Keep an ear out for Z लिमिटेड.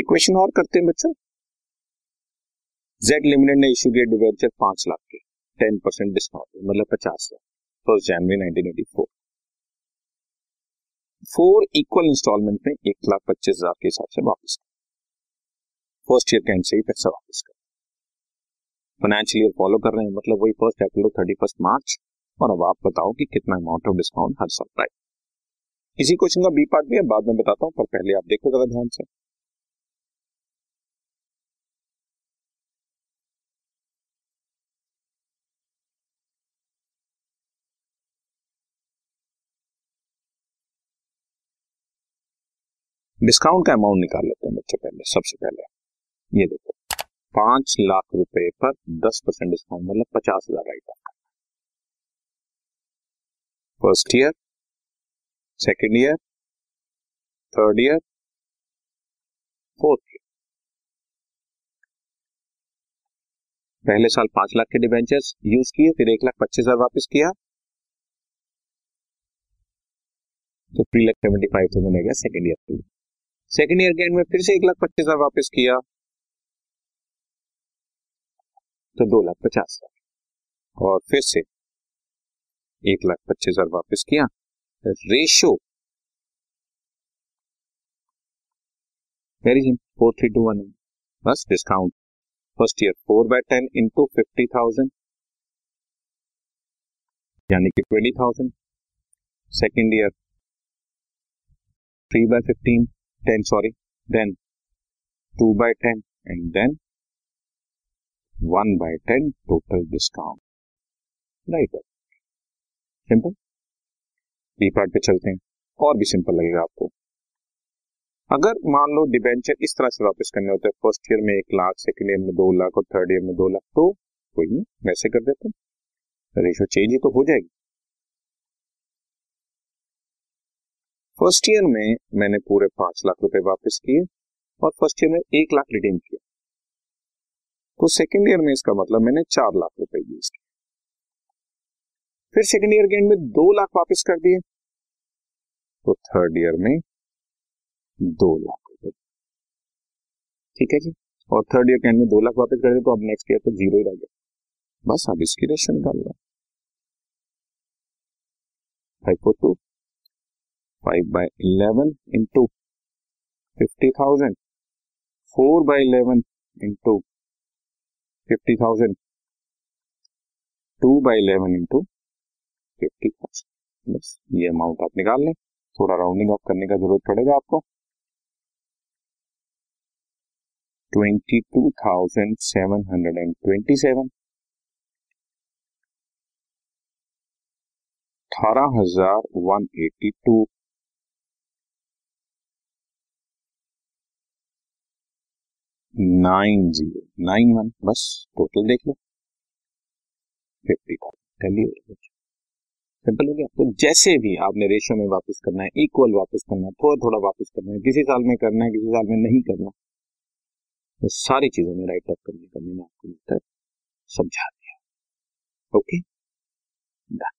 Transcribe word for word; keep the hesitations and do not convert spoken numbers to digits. एक क्वेश्चन और करते हैं बच्चों। Z लिमिटेड ने इशू किया डिवेंचर पांच लाख के टेन परसेंट डिस्काउंट मतलब पचास लाख, फर्स्ट जनवरी nineteen eighty four, four equal instalment में एक लाख पच्चीस हजार के हिसाब से वापस कर, फर्स्ट ईयर के एंड से ही पैसा वापस कर, फाइनेंशियल ईयर फॉलो कर रहे हैं मतलब वही first April thirty first March. और अब आप बताओ कि कितना अमाउंट ऑफ डिस्काउंट हर साल पाए। इसी क्वेश्चन का बी पार्ट भी है, बाद में बताता हूँ, पर पहले आप देखो जरा ध्यान से। डिस्काउंट का अमाउंट निकाल लेते हैं बच्चों पहले। सबसे पहले ये देखो, पांच लाख रुपए पर दस परसेंट डिस्काउंट मतलब पचास हजार write off. First year, second year, third year, fourth year. पहले साल पांच लाख के डिबेंचर्स यूज किए, फिर एक लाख पच्चीस हजार वापिस किया तो three lakh seventy five thousand आ गया सेकेंड ईयर के लिए। सेकेंड ईयर के एंड में फिर से एक लाख पच्चीस हजार वापिस किया तो दो लाख पचास हजार और फिर से एक लाख पच्चीस हजार वापिस किया। Ratio very simple four three two one है बस। Discount first year four by ten into fifty thousand यानी कि twenty thousand, second year three by fifteen ten sorry then two by ten and then one by ten total discount right. Simple. B part पे चलते हैं, और भी simple लगेगा आपको। अगर मान लो डिबेंचर इस तरह से वापस करने होते हैं, फर्स्ट ईयर में एक लाख, सेकेंड ईयर में दो लाख और थर्ड ईयर में दो लाख, तो कोई नहीं वैसे कर देते हैं, रेशो चेंज ही तो हो जाएगी। फर्स्ट ईयर में मैंने पूरे पांच लाख रुपए वापस किए और फर्स्ट ईयर में एक लाख रिडीम किया, तो सेकेंड ईयर में इसका मतलब मैंने चार लाख रुपए यूज किया। फिर सेकेंड ईयर के एंड में दो लाख वापस कर दिए तो थर्ड ईयर में दो लाख रुपए, ठीक है जी। और थर्ड ईयर के एंड में दो लाख वापस कर दिए तो अब नेक्स्ट ईयर तो जीरो ही रह गया बस। अब इसकी रेशियो निकाल लो, five four two five by eleven into fifty thousand four by eleven into fifty thousand two by eleven into fifty thousand बस। ये अमाउंट आप निकाल लें, थोड़ा राउंडिंग ऑफ करने का जरूरत पड़ेगा आपको। Twenty two thousand seven hundred and twenty seven अठारह हजार one eighty two nine zero nine one बस टोटल देख लो फिफ्टी थाउजेंड। सिंपल हो गया। तो जैसे भी आपने रेशो में वापस करना है, इक्वल वापस करना है, थोड़ा थोड़ा वापस करना है, किसी साल में करना है किसी साल में नहीं करना, तो सारी चीजों में राइट अप करने का मैंने आपको बेहतर समझा दिया। Okay done.